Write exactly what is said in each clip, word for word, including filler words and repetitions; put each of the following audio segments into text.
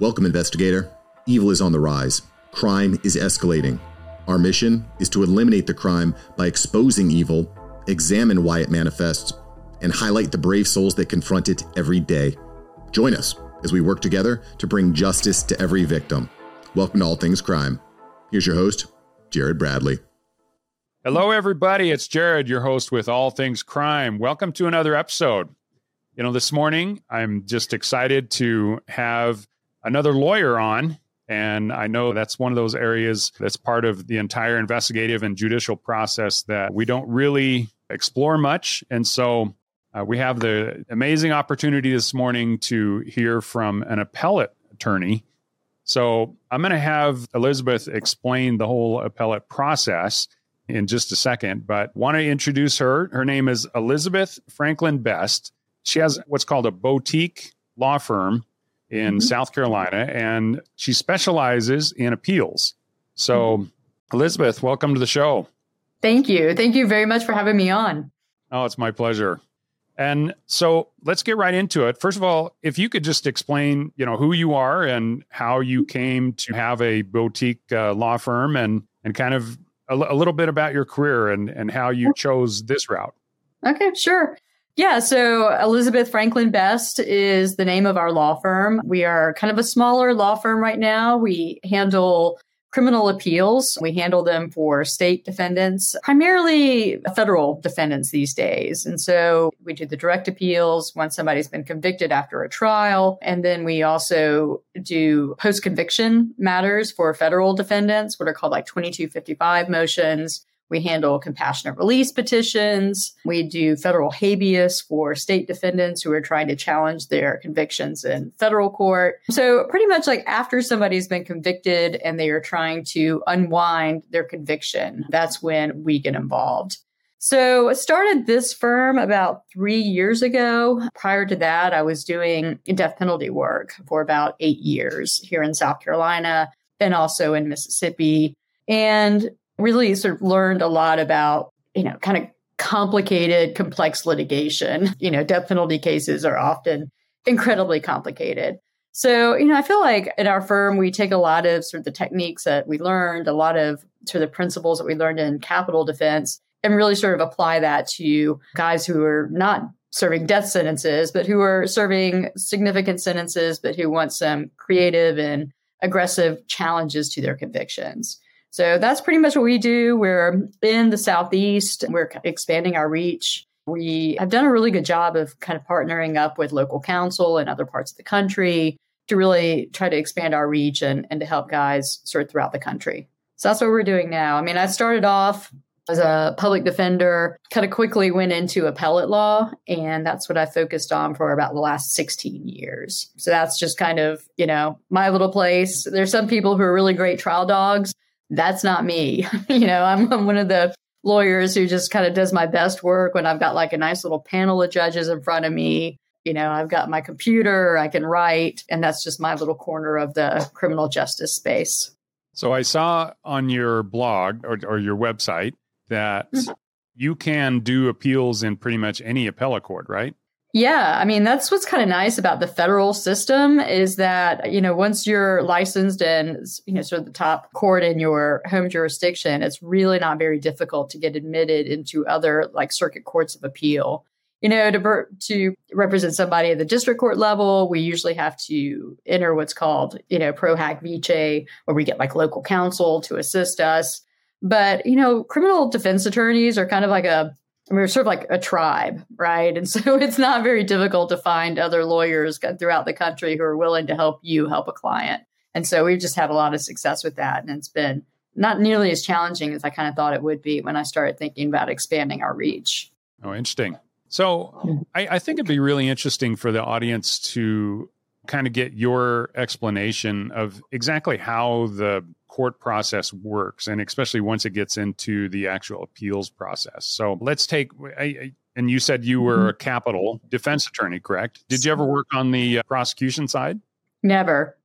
Welcome, investigator. Evil is on the rise. Crime is escalating. Our mission is to eliminate the crime by exposing evil, examine why it manifests, and highlight the brave souls that confront it every day. Join us as we work together to bring justice to every victim. Welcome to All Things Crime. Here's your host, Jared Bradley. Hello, everybody. It's Jared, your host with All Things Crime. Welcome to another episode. You know, this morning, I'm just excited to have another lawyer on. And I know that's one of those areas that's part of the entire investigative and judicial process that we don't really explore much. And so uh, we have the amazing opportunity this morning to hear from an appellate attorney. So I'm going to have Elizabeth explain the whole appellate process in just a second, but want to introduce her. Her name is Elizabeth Franklin Best. She has what's called a boutique law firm in mm-hmm. South Carolina, and she specializes in appeals. So, mm-hmm. Elizabeth, welcome to the show. Thank you. Thank you very much for having me on. Oh, it's my pleasure. And so let's get right into it. First of all, if you could just explain, you know, who you are and how you came to have a boutique uh, law firm and and kind of a, a little bit about your career and, and how you chose this route. Okay, sure. Yeah, so Elizabeth Franklin Best is the name of our law firm. We are kind of a smaller law firm right now. We handle criminal appeals. We handle them for state defendants, primarily federal defendants these days. And so we do the direct appeals once somebody's been convicted after a trial. And then we also do post-conviction matters for federal defendants, what are called like twenty-two fifty-five motions. We handle compassionate release petitions. We do federal habeas for state defendants who are trying to challenge their convictions in federal court. So pretty much like after somebody's been convicted and they are trying to unwind their conviction, that's when we get involved. So I started this firm about three years ago. Prior to that, I was doing death penalty work for about eight years here in South Carolina and also in Mississippi. And really sort of learned a lot about, you know, kind of complicated, complex litigation. You know, death penalty cases are often incredibly complicated. So, you know, I feel like in our firm, we take a lot of sort of the techniques that we learned, a lot of sort of the principles that we learned in capital defense, and really sort of apply that to guys who are not serving death sentences, but who are serving significant sentences, but who want some creative and aggressive challenges to their convictions. So that's pretty much what we do. We're in the Southeast. We're expanding our reach. We have done a really good job of kind of partnering up with local counsel in other parts of the country to really try to expand our reach and, and to help guys sort of throughout the country. So that's what we're doing now. I mean, I started off as a public defender, kind of quickly went into appellate law, and that's what I focused on for about the last sixteen years. So that's just kind of, you know, my little place. There's some people who are really great trial dogs. That's not me. You know, I'm, I'm one of the lawyers who just kind of does my best work when I've got like a nice little panel of judges in front of me. You know, I've got my computer, I can write, and that's just my little corner of the criminal justice space. So I saw on your blog or, or your website that mm-hmm. you can do appeals in pretty much any appellate court, right? Yeah. I mean, that's what's kind of nice about the federal system is that, you know, once you're licensed in, you know, sort of the top court in your home jurisdiction, it's really not very difficult to get admitted into other like circuit courts of appeal. You know, to to represent somebody at the district court level, we usually have to enter what's called, you know, pro hac vice, where we get like local counsel to assist us. But, you know, criminal defense attorneys are kind of like a I mean, we're sort of like a tribe, right? And so it's not very difficult to find other lawyers throughout the country who are willing to help you help a client. And so we've just had a lot of success with that. And it's been not nearly as challenging as I kind of thought it would be when I started thinking about expanding our reach. Oh, interesting. So I, I think it'd be really interesting for the audience to kind of get your explanation of exactly how the court process works, and especially once it gets into the actual appeals process. So let's take, I, I, and you said you were a capital defense attorney, correct? Did you ever work on the uh, prosecution side? Never.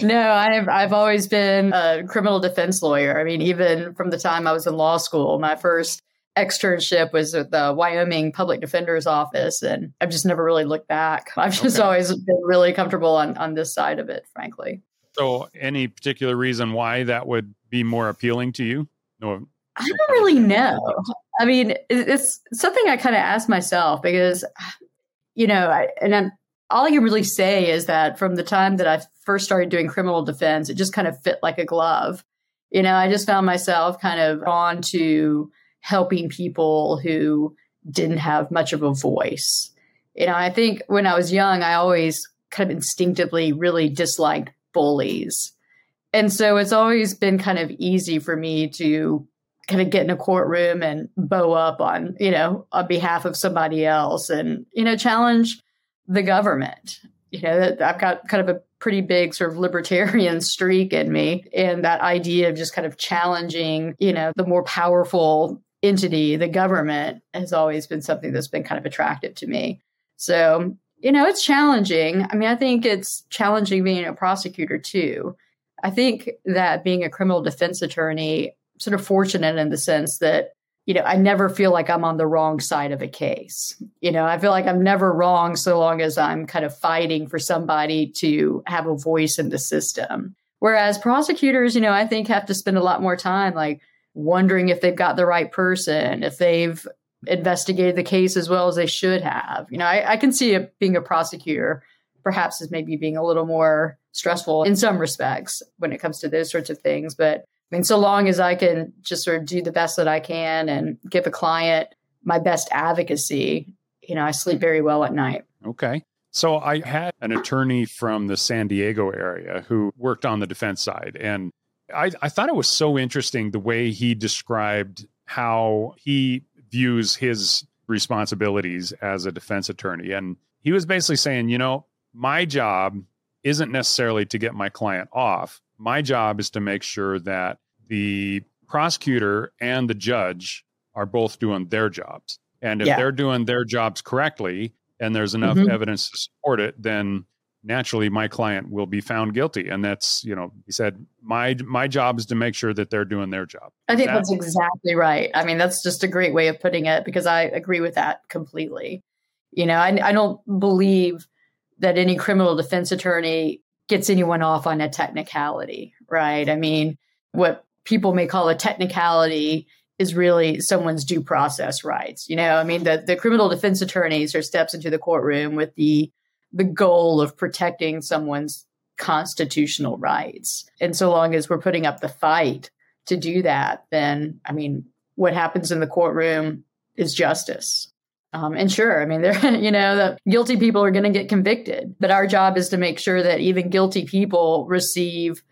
No, I've I've always been a criminal defense lawyer. I mean, even from the time I was in law school, my first externship was at the Wyoming Public Defender's Office, and I've just never really looked back. I've just okay. always been really comfortable on, on this side of it, frankly. So any particular reason why that would be more appealing to you? No, I don't really know. I mean, it's something I kind of ask myself because, you know, I, and I'm, all I can really say is that from the time that I first started doing criminal defense, it just kind of fit like a glove. You know, I just found myself kind of on to helping people who didn't have much of a voice. You know, I think when I was young, I always kind of instinctively really disliked bullies. And so it's always been kind of easy for me to kind of get in a courtroom and bow up on, you know, on behalf of somebody else and, you know, challenge the government. You know, I've got kind of a pretty big sort of libertarian streak in me. And that idea of just kind of challenging, you know, the more powerful entity, the government, has always been something that's been kind of attractive to me. So, you know, it's challenging. I mean, I think it's challenging being a prosecutor too. I think that being a criminal defense attorney, I'm sort of fortunate in the sense that, you know, I never feel like I'm on the wrong side of a case. You know, I feel like I'm never wrong so long as I'm kind of fighting for somebody to have a voice in the system. Whereas prosecutors, you know, I think have to spend a lot more time like wondering if they've got the right person, if they've investigated the case as well as they should have. You know, I, I can see it being a prosecutor perhaps as maybe being a little more stressful in some respects when it comes to those sorts of things. But I mean, so long as I can just sort of do the best that I can and give a client my best advocacy, you know, I sleep very well at night. Okay. So I had an attorney from the San Diego area who worked on the defense side. And I, I thought it was so interesting the way he described how he views his responsibilities as a defense attorney. And he was basically saying, you know, my job isn't necessarily to get my client off. My job is to make sure that the prosecutor and the judge are both doing their jobs. And if yeah. they're doing their jobs correctly and there's enough mm-hmm. evidence to support it, then naturally my client will be found guilty. And that's, you know, he said, my my job is to make sure that they're doing their job. I think that's, that's exactly right. I mean, that's just a great way of putting it because I agree with that completely. You know, I, I don't believe that any criminal defense attorney gets anyone off on a technicality, right? I mean, what people may call a technicality is really someone's due process rights. You know, I mean, the, the criminal defense attorneys are steps into the courtroom with the the goal of protecting someone's constitutional rights. And so long as we're putting up the fight to do that, then, I mean, what happens in the courtroom is justice. Um, and sure, I mean, they're, you know, the guilty people are going to get convicted, but our job is to make sure that even guilty people receive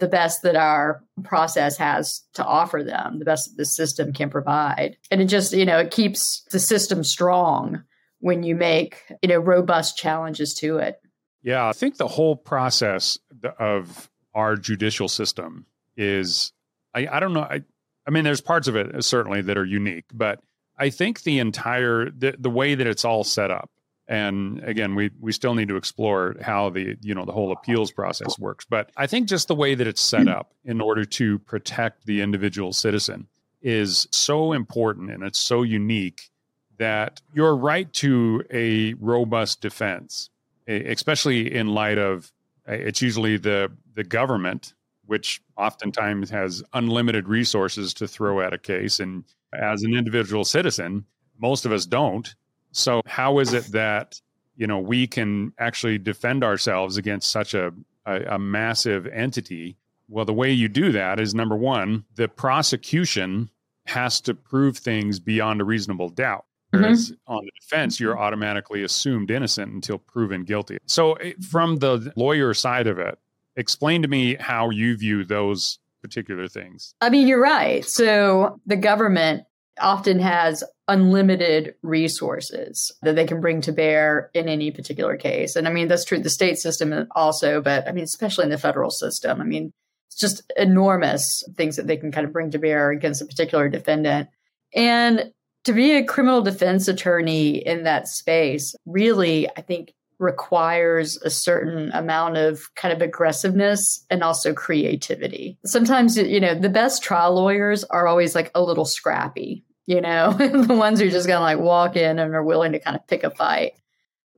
the best that our process has to offer them, the best that the system can provide. And it just, you know, it keeps the system strong when you make, you know, robust challenges to it. Yeah, I think the whole process of our judicial system is, I, I don't know, I, I mean, there's parts of it certainly that are unique, but I think the entire, the, the way that it's all set up, and again, we we still need to explore how the, you know, the whole appeals process works, but I think just the way that it's set up in order to protect the individual citizen is so important and it's so unique that your right to a robust defense, especially in light of, it's usually the the government, which oftentimes has unlimited resources to throw at a case, and as an individual citizen, most of us don't. So how is it that, you know, we can actually defend ourselves against such a, a, a massive entity? Well, the way you do that is, number one, the prosecution has to prove things beyond a reasonable doubt. Whereas mm-hmm. on the defense, you're automatically assumed innocent until proven guilty. So from the lawyer side of it, explain to me how you view those particular things. I mean, you're right. So the government often has unlimited resources that they can bring to bear in any particular case. And I mean, that's true of the state system also, but I mean, especially in the federal system, I mean, it's just enormous things that they can kind of bring to bear against a particular defendant. And to be a criminal defense attorney in that space really, I think, requires a certain amount of kind of aggressiveness and also creativity. Sometimes, you know, the best trial lawyers are always like a little scrappy. you know, the ones who are just going to like walk in and are willing to kind of pick a fight.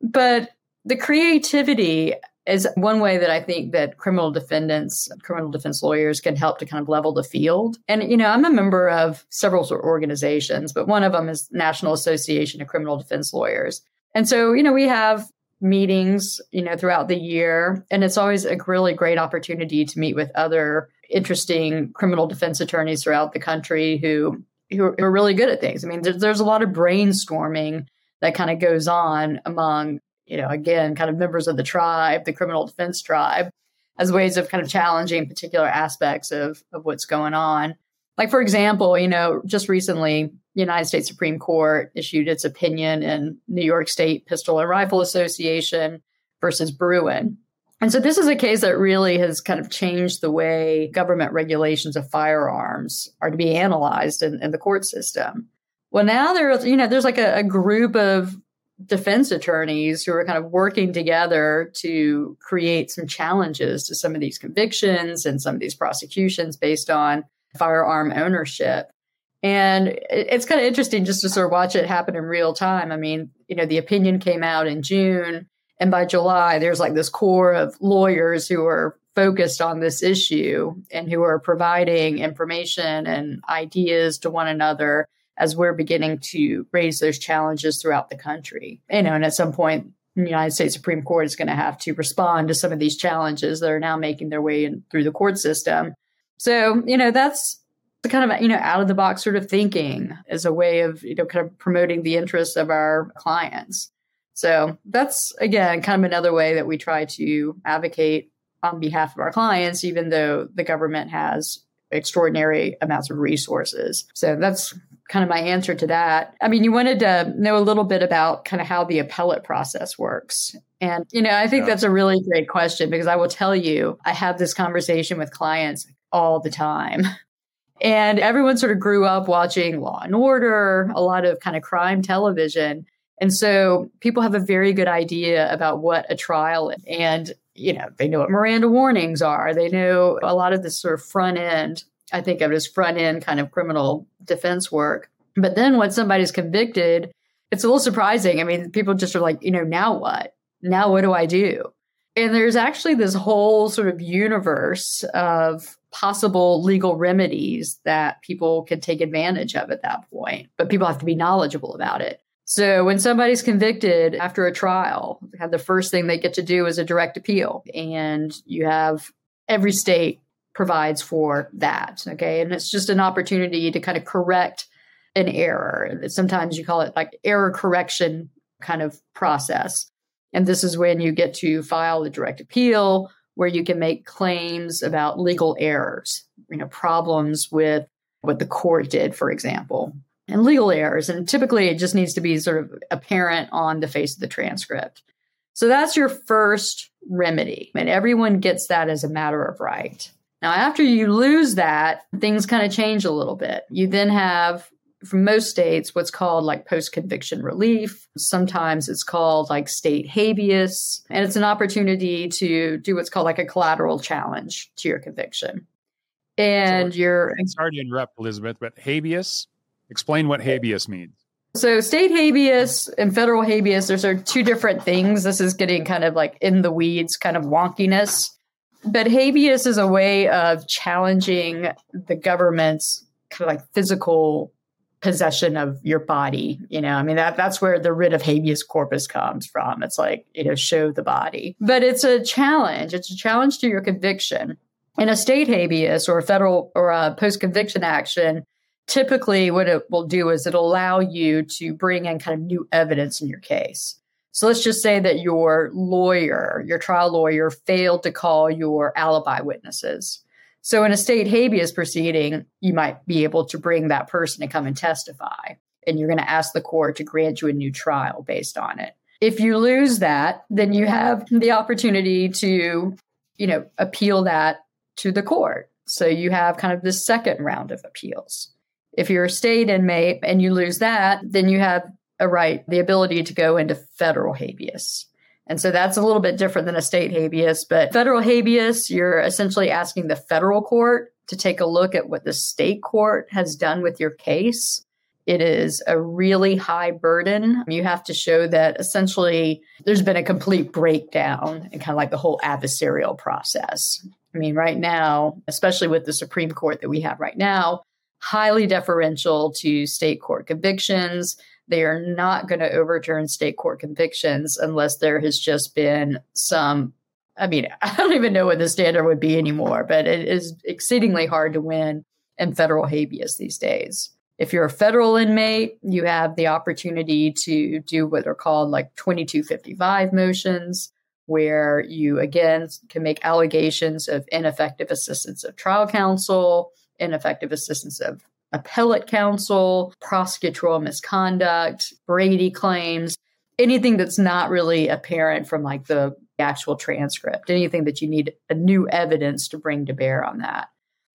But the creativity is one way that I think that criminal defendants, criminal defense lawyers can help to kind of level the field. And, you know, I'm a member of several organizations, but one of them is National Association of Criminal Defense Lawyers. And so, you know, we have meetings, you know, throughout the year, and it's always a really great opportunity to meet with other interesting criminal defense attorneys throughout the country who, who are really good at things. I mean, there's, there's a lot of brainstorming that kind of goes on among, you know, again, kind of members of the tribe, the criminal defense tribe, as ways of kind of challenging particular aspects of, of what's going on. Like, for example, you know, just recently, the United States Supreme Court issued its opinion in New York State Pistol and Rifle Association versus Bruen. And so this is a case that really has kind of changed the way government regulations of firearms are to be analyzed in, in the court system. Well, now there's, you know, there's like a, a group of defense attorneys who are kind of working together to create some challenges to some of these convictions and some of these prosecutions based on firearm ownership. And it's kind of interesting just to sort of watch it happen in real time. I mean, you know, the opinion came out in June, and by July, there's like this core of lawyers who are focused on this issue and who are providing information and ideas to one another as we're beginning to raise those challenges throughout the country. You know, and at some point, the United States Supreme Court is going to have to respond to some of these challenges that are now making their way in through the court system. So, you know, that's the kind of, you know, out of the box sort of thinking as a way of, you know, kind of promoting the interests of our clients. So that's, again, kind of another way that we try to advocate on behalf of our clients, even though the government has extraordinary amounts of resources. So that's kind of my answer to that. I mean, you wanted to know a little bit about kind of how the appellate process works. And, you know, I think yeah. that's a really great question, because I will tell you, I have this conversation with clients all the time. And everyone sort of grew up watching Law and Order, a lot of kind of crime television. And so people have a very good idea about what a trial is. And, you know, they know what Miranda warnings are. They know a lot of this sort of front end, I think of it as front end kind of criminal defense work. But then when somebody's convicted, it's a little surprising. I mean, people just are like, you know, now what? Now what do I do? And there's actually this whole sort of universe of possible legal remedies that people can take advantage of at that point, but people have to be knowledgeable about it. So when somebody's convicted after a trial, the first thing they get to do is a direct appeal. And you have every state provides for that. Okay. And it's just an opportunity to kind of correct an error. Sometimes you call it like error correction kind of process. And this is when you get to file a direct appeal, where you can make claims about legal errors, you know, problems with what the court did, for example, and legal errors. And typically it just needs to be sort of apparent on the face of the transcript. So that's your first remedy. And everyone gets that as a matter of right. Now, after you lose that, things kind of change a little bit. You then have, for most states, what's called like post-conviction relief. Sometimes it's called like state habeas. And it's an opportunity to do what's called like a collateral challenge to your conviction. And so, you're... Sorry to interrupt, Elizabeth, but habeas? Explain what habeas means. So state habeas and federal habeas, those are two different things. This is getting kind of like in the weeds, kind of wonkiness. But habeas is a way of challenging the government's kind of like physical possession of your body. You know, I mean, that that's where the writ of habeas corpus comes from. It's like, you know, show the body. But it's a challenge. It's a challenge to your conviction. In a state habeas or a federal or a post-conviction action, typically what it will do is it'll allow you to bring in kind of new evidence in your case. So let's just say that your lawyer, your trial lawyer, failed to call your alibi witnesses. So in a state habeas proceeding, you might be able to bring that person to come and testify, and you're going to ask the court to grant you a new trial based on it. If you lose that, then you have the opportunity to, you know, appeal that to the court. So you have kind of this second round of appeals. If you're a state inmate and you lose that, then you have a right, the ability to go into federal habeas. And so that's a little bit different than a state habeas, but federal habeas, you're essentially asking the federal court to take a look at what the state court has done with your case It is a really high burden. You have to show that essentially there's been a complete breakdown and kind of like the whole adversarial process. I mean, right now, especially with the Supreme Court that we have right now, highly deferential to state court convictions. They are not going to overturn state court convictions unless there has just been some, I mean, I don't even know what the standard would be anymore, but it is exceedingly hard to win in federal habeas these days. If you're a federal inmate, you have the opportunity to do what are called like twenty-two fifty-five motions, where you, again, can make allegations of ineffective assistance of trial counsel, ineffective assistance of appellate counsel, prosecutorial misconduct, Brady claims, anything that's not really apparent from like the actual transcript, anything that you need a new evidence to bring to bear on that.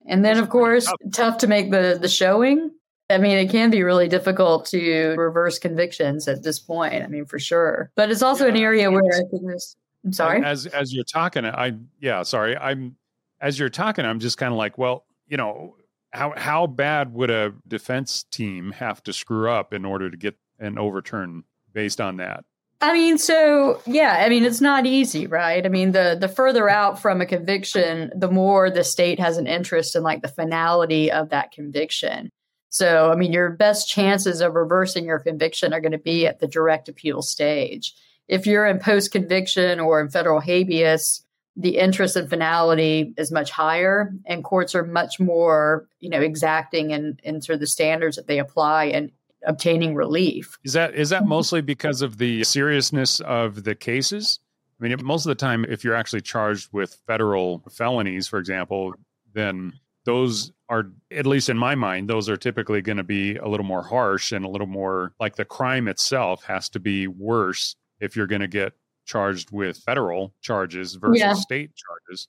And then, of course, tough to make the, the showing. I mean, it can be really difficult to reverse convictions at this point. I mean, for sure. But it's also yeah, an area where I think there's, I'm sorry. As as you're talking, I yeah, sorry. I'm as you're talking, I'm just kind of like, well, you know, how how bad would a defense team have to screw up in order to get an overturn based on that? I mean, so, yeah, I mean, it's not easy, right? I mean, the the further out from a conviction, the more the state has an interest in like the finality of that conviction. So, I mean, your best chances of reversing your conviction are going to be at the direct appeal stage. If you're in post-conviction or in federal habeas, the interest in finality is much higher, and courts are much more, you know, exacting and in, into the standards that they apply in obtaining relief. Is that is that mostly because of the seriousness of the cases? I mean, most of the time, if you're actually charged with federal felonies, for example, then those are, at least in my mind, those are typically going to be a little more harsh and a little more like the crime itself has to be worse if you're going to get charged with federal charges versus yeah. state charges.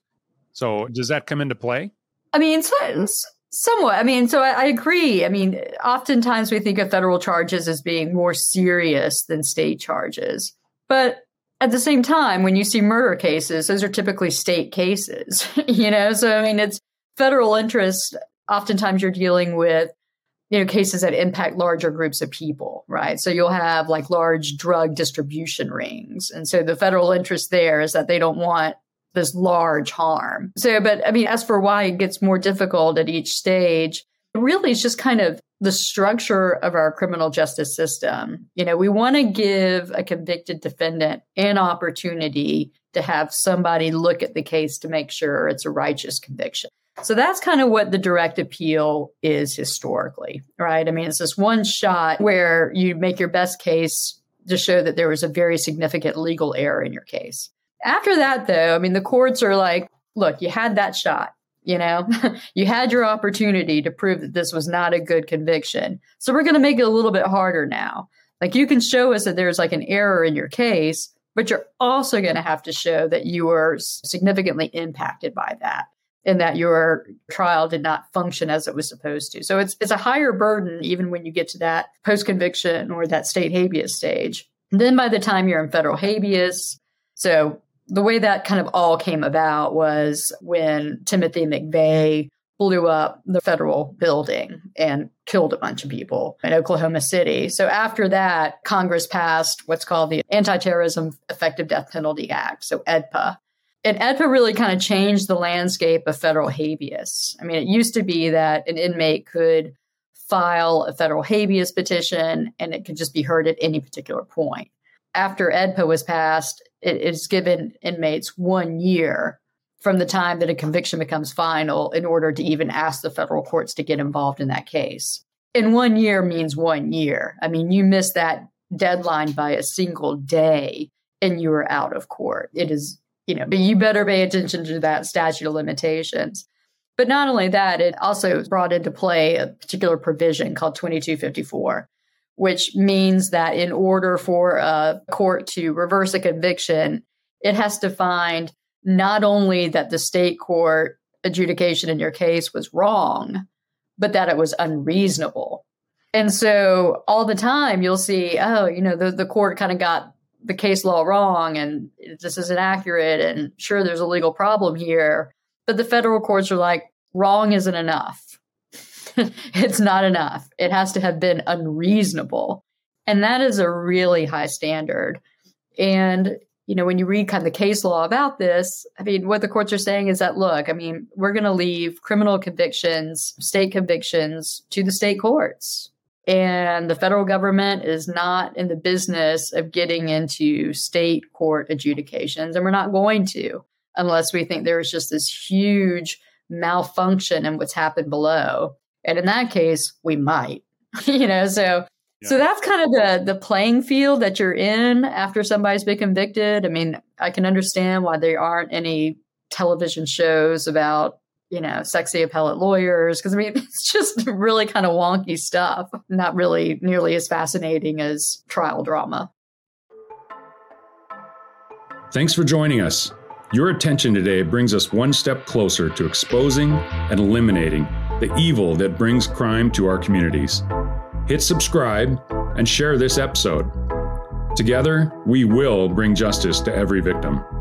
So does that come into play? I mean, sometimes. Somewhat. I mean, so I, I agree. I mean, oftentimes we think of federal charges as being more serious than state charges. But at the same time, when you see murder cases, those are typically state cases, you know? So, I mean, it's federal interest. Oftentimes you're dealing with, you know, cases that impact larger groups of people, right? So you'll have like large drug distribution rings. And so the federal interest there is that they don't want this large harm. So, but I mean, as for why it gets more difficult at each stage, really it's just kind of the structure of our criminal justice system. You know, we want to give a convicted defendant an opportunity to have somebody look at the case to make sure it's a righteous conviction. So that's kind of what the direct appeal is historically, right? I mean, it's this one shot where you make your best case to show that there was a very significant legal error in your case. After that, though, I mean, the courts are like, look, you had that shot, you know, you had your opportunity to prove that this was not a good conviction. So we're going to make it a little bit harder now. Like you can show us that there's like an error in your case, but you're also going to have to show that you were significantly impacted by that and that your trial did not function as it was supposed to. So it's it's a higher burden, even when you get to that post-conviction or that state habeas stage. And then by the time you're in federal habeas, so the way that kind of all came about was when Timothy McVeigh blew up the federal building and killed a bunch of people in Oklahoma City. So after that, Congress passed what's called the Anti-Terrorism Effective Death Penalty Act, so AEDPA. And AEDPA really kind of changed the landscape of federal habeas. I mean, it used to be that an inmate could file a federal habeas petition and it could just be heard at any particular point. After AEDPA was passed, it is given inmates one year from the time that a conviction becomes final in order to even ask the federal courts to get involved in that case. And one year means one year. I mean, you miss that deadline by a single day and you are out of court. It is, you know, but you better pay attention to that statute of limitations. But not only that, it also brought into play a particular provision called twenty-two fifty-four. Which means that in order for a court to reverse a conviction, it has to find not only that the state court adjudication in your case was wrong, but that it was unreasonable. And so all the time you'll see, oh, you know, the, the court kind of got the case law wrong and this isn't accurate and sure, there's a legal problem here. But the federal courts are like, wrong isn't enough. It's not enough. It has to have been unreasonable. And that is a really high standard. And, you know, when you read kind of the case law about this, I mean, what the courts are saying is that, look, I mean, we're going to leave criminal convictions, state convictions to the state courts. And the federal government is not in the business of getting into state court adjudications. And we're not going to, unless we think there is just this huge malfunction in what's happened below. And in that case, we might, you know, so yeah. So that's kind of the, the playing field that you're in after somebody's been convicted. I mean, I can understand why there aren't any television shows about, you know, sexy appellate lawyers, because I mean, it's just really kind of wonky stuff, not really nearly as fascinating as trial drama. Thanks for joining us. Your attention today brings us one step closer to exposing and eliminating the evil that brings crime to our communities. Hit subscribe and share this episode. Together, we will bring justice to every victim.